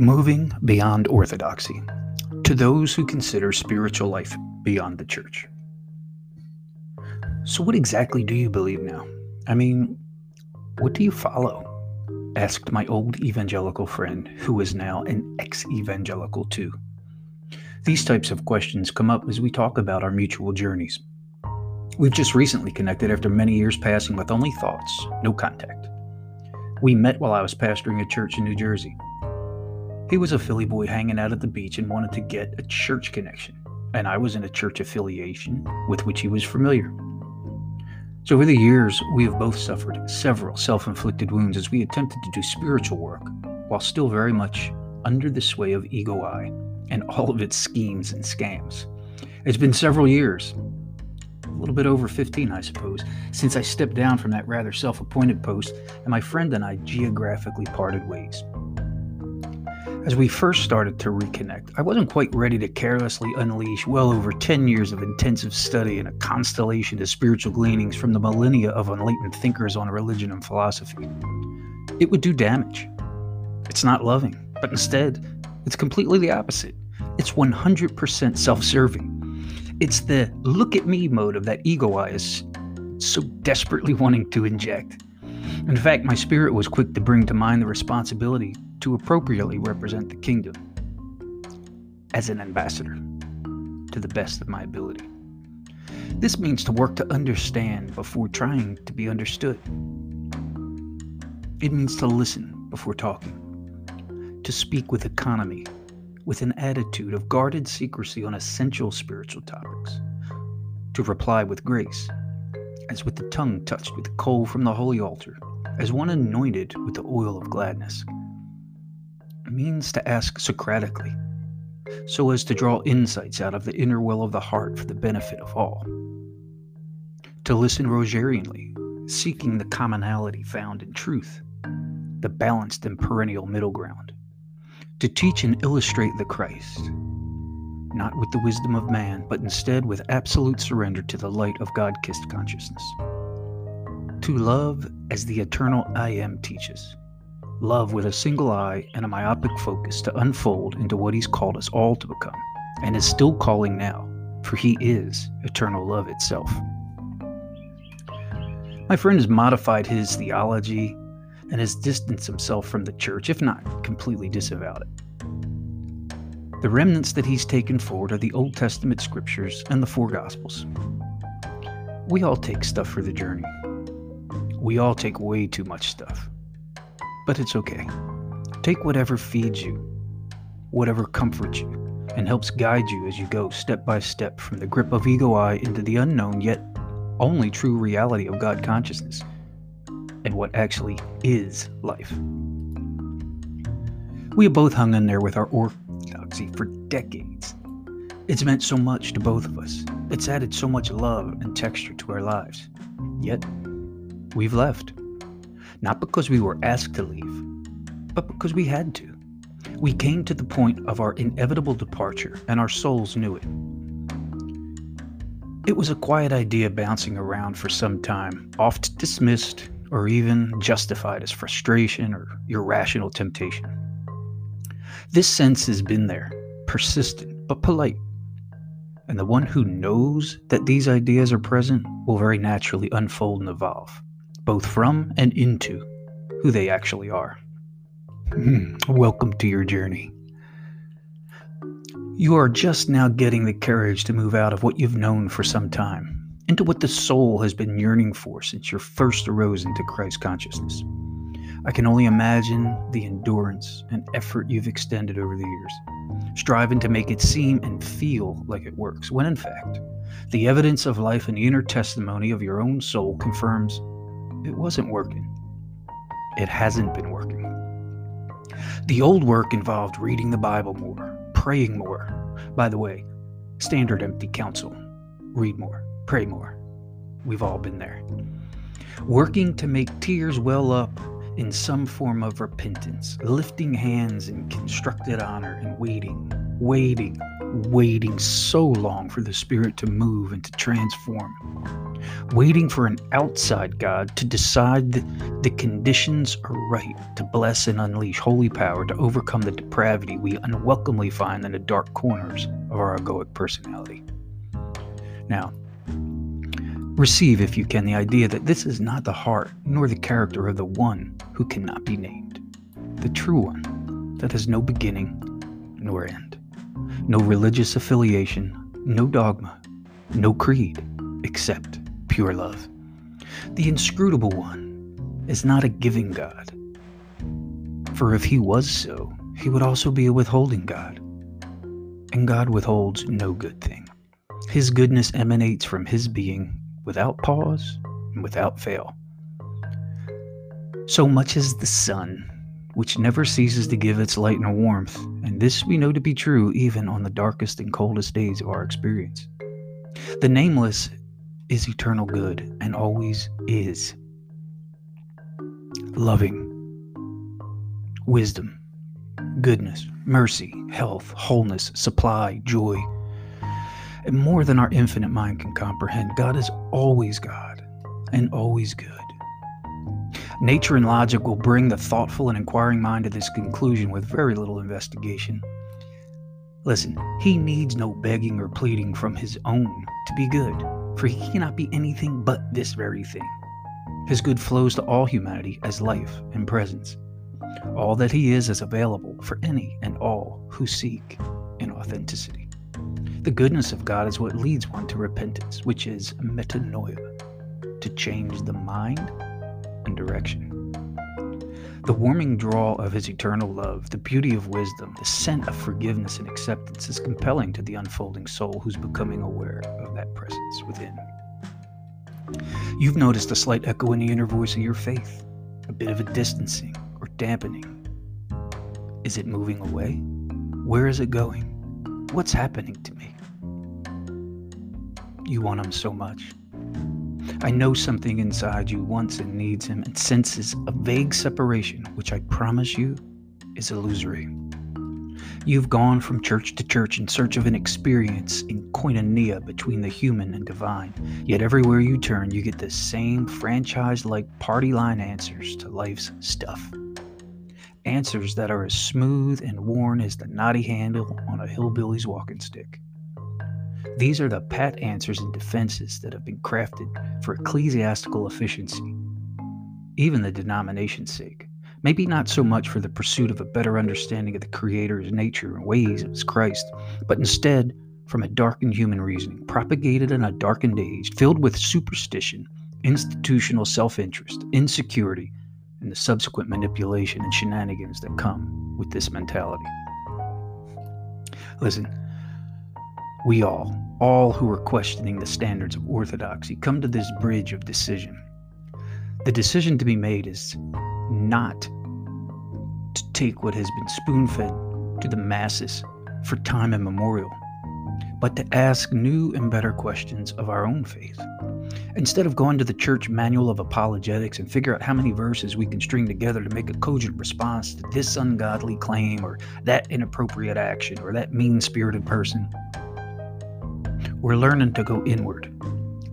Moving beyond orthodoxy to those who consider spiritual life beyond the church. So what exactly do you believe now? I mean, what do you follow? Asked my old evangelical friend, who is now an ex-evangelical too. These types of questions come up as we talk about our mutual journeys. We've just recently connected after many years passing with only thoughts, no contact. We met while I was pastoring a church in New Jersey. He was a Philly boy hanging out at the beach and wanted to get a church connection, and I was in a church affiliation with which he was familiar. So over the years, we have both suffered several self-inflicted wounds as we attempted to do spiritual work while still very much under the sway of Ego Eye and all of its schemes and scams. It's been several years, a little bit over 15, I suppose, since I stepped down from that rather self-appointed post, and my friend and I geographically parted ways. As we first started to reconnect, I wasn't quite ready to carelessly unleash well over 10 years of intensive study and a constellation of spiritual gleanings from the millennia of enlightened thinkers on religion and philosophy. It would do damage. It's not loving, but instead, it's completely the opposite. It's 100% self-serving. It's the look-at-me mode of that Ego Eye is so desperately wanting to inject. In fact, my spirit was quick to bring to mind the responsibility to appropriately represent the kingdom as an ambassador to the best of my ability. This means to work to understand before trying to be understood. It means to listen before talking, to speak with economy, with an attitude of guarded secrecy on essential spiritual topics, to reply with grace, as with the tongue touched with coal from the holy altar, as one anointed with the oil of gladness. Means to ask Socratically, so as to draw insights out of the inner well of the heart for the benefit of all. To listen Rogerianly, seeking the commonality found in truth, the balanced and perennial middle ground. To teach and illustrate the Christ, not with the wisdom of man, but instead with absolute surrender to the light of God-kissed consciousness. To love as the eternal I Am teaches. Love with a single eye and a myopic focus to unfold into what he's called us all to become, and is still calling now, for he is eternal love itself. My friend has modified his theology and has distanced himself from the church, if not completely disavowed it. The remnants that he's taken forward are the Old Testament scriptures and the four Gospels. We all take stuff for the journey. We all take way too much stuff. But it's okay. Take whatever feeds you, whatever comforts you, and helps guide you as you go step by step from the grip of Ego Eye into the unknown yet only true reality of God consciousness and what actually is life. We have both hung in there with our orthodoxy for decades. It's meant so much to both of us. It's added so much love and texture to our lives. Yet, we've left. Not because we were asked to leave, but because we had to. We came to the point of our inevitable departure, and our souls knew it. It was a quiet idea bouncing around for some time, oft dismissed or even justified as frustration or irrational temptation. This sense has been there, persistent but polite, and the one who knows that these ideas are present will very naturally unfold and evolve, both from and into who they actually are. Welcome to your journey. You are just now getting the courage to move out of what you've known for some time into what the soul has been yearning for since you first arose into Christ consciousness. I can only imagine the endurance and effort you've extended over the years, striving to make it seem and feel like it works, when in fact, the evidence of life and the inner testimony of your own soul confirms it wasn't working. It hasn't been working. The old work involved reading the Bible more, praying more. By the way, standard empty counsel. Read more, pray more. We've all been there. Working to make tears well up in some form of repentance, lifting hands in constructed honor and waiting so long for the Spirit to move and to transform. waiting for an outside God to decide the conditions are right to bless and unleash holy power to overcome the depravity we unwelcomely find in the dark corners of our egoic personality. Now, receive, if you can, the idea that this is not the heart nor the character of the one who cannot be named, the true one that has no beginning nor end, no religious affiliation, no dogma, no creed, except pure love. The inscrutable one is not a giving God, for if he was so, he would also be a withholding God, and God withholds no good thing. His goodness emanates from his being without pause and without fail. So much as the sun, which never ceases to give its light and warmth, and this we know to be true even on the darkest and coldest days of our experience. The nameless is eternal good and always is. Loving, wisdom, goodness, mercy, health, wholeness, supply, joy, and more than our infinite mind can comprehend. God is always God and always good. Nature and logic will bring the thoughtful and inquiring mind to this conclusion with very little investigation. Listen, he needs no begging or pleading from his own to be good, for he cannot be anything but this very thing. His good flows to all humanity as life and presence. All that he is available for any and all who seek in authenticity. The goodness of God is what leads one to repentance, which is metanoia, to change the mind and direction. The warming drawl of his eternal love, the beauty of wisdom, the scent of forgiveness and acceptance is compelling to the unfolding soul who's becoming aware of that presence within. You've noticed a slight echo in the inner voice of your faith, a bit of a distancing or dampening. Is it moving away? Where is it going? What's happening to me? You want him so much. I know something inside you wants and needs him and senses a vague separation, which I promise you is illusory. You've gone from church to church in search of an experience in koinonia between the human and divine, yet everywhere you turn, you get the same franchise-like party line answers to life's stuff. Answers that are as smooth and worn as the knotty handle on a hillbilly's walking stick. These are the pat answers and defenses that have been crafted for ecclesiastical efficiency, even the denomination's sake. Maybe not so much for the pursuit of a better understanding of the Creator's nature and ways of his Christ, but instead from a darkened human reasoning, propagated in a darkened age, filled with superstition, institutional self-interest, insecurity, and the subsequent manipulation and shenanigans that come with this mentality. Listen, we all who are questioning the standards of orthodoxy, come to this bridge of decision. The decision to be made is not to take what has been spoon-fed to the masses for time immemorial, but to ask new and better questions of our own faith. Instead of going to the church manual of apologetics and figure out how many verses we can string together to make a cogent response to this ungodly claim or that inappropriate action or that mean-spirited person, we're learning to go inward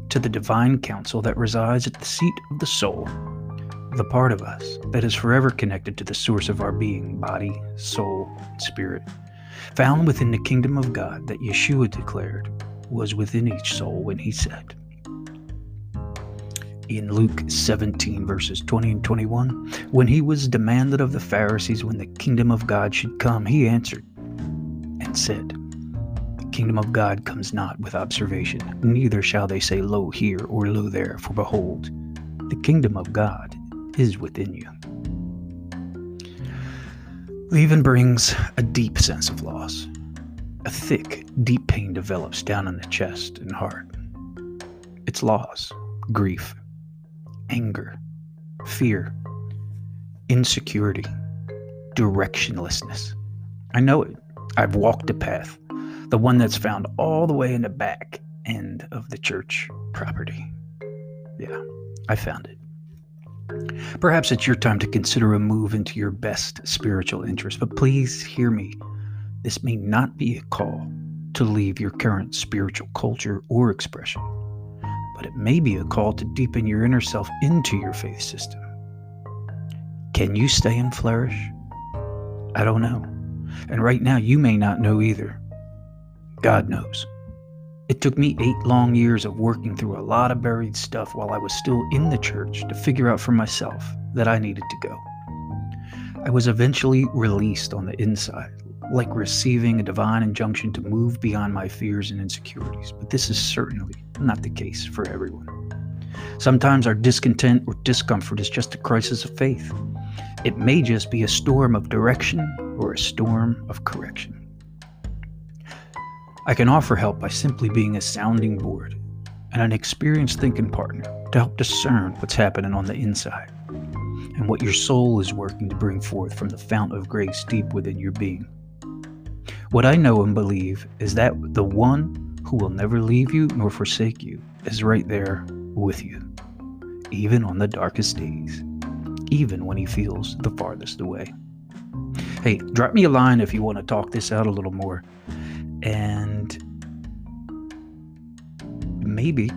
to the divine counsel that resides at the seat of the soul, the part of us that is forever connected to the source of our being, body, soul, and spirit, found within the kingdom of God that Yeshua declared was within each soul when he said, in Luke 17, verses 20 and 21, when he was demanded of the Pharisees when the kingdom of God should come, he answered and said, the kingdom of God comes not with observation, neither shall they say, lo here or lo there, for behold, the kingdom of God is within you. Leaving brings a deep sense of loss. A thick, deep pain develops down in the chest and heart. It's loss, grief, anger, fear, insecurity, directionlessness. I know it. I've walked the path, the one that's found all the way in the back end of the church property. Yeah, I found it. Perhaps it's your time to consider a move into your best spiritual interest, but please hear me. This may not be a call to leave your current spiritual culture or expression, but it may be a call to deepen your inner self into your faith system. Can you stay and flourish? I don't know. And right now, you may not know either. God knows. It took me 8 long years of working through a lot of buried stuff while I was still in the church to figure out for myself that I needed to go. I was eventually released on the inside, like receiving a divine injunction to move beyond my fears and insecurities. But this is certainly not the case for everyone. Sometimes our discontent or discomfort is just a crisis of faith. It may just be a storm of direction or a storm of correction. I can offer help by simply being a sounding board and an experienced thinking partner to help discern what's happening on the inside and what your soul is working to bring forth from the fount of grace deep within your being. What I know and believe is that the one who will never leave you nor forsake you is right there with you, even on the darkest days, even when he feels the farthest away. Hey, drop me a line if you want to talk this out a little more. And maybe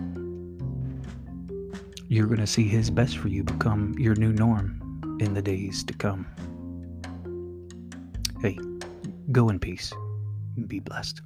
you're going to see his best for you become your new norm in the days to come. Hey, go in peace. Be blessed.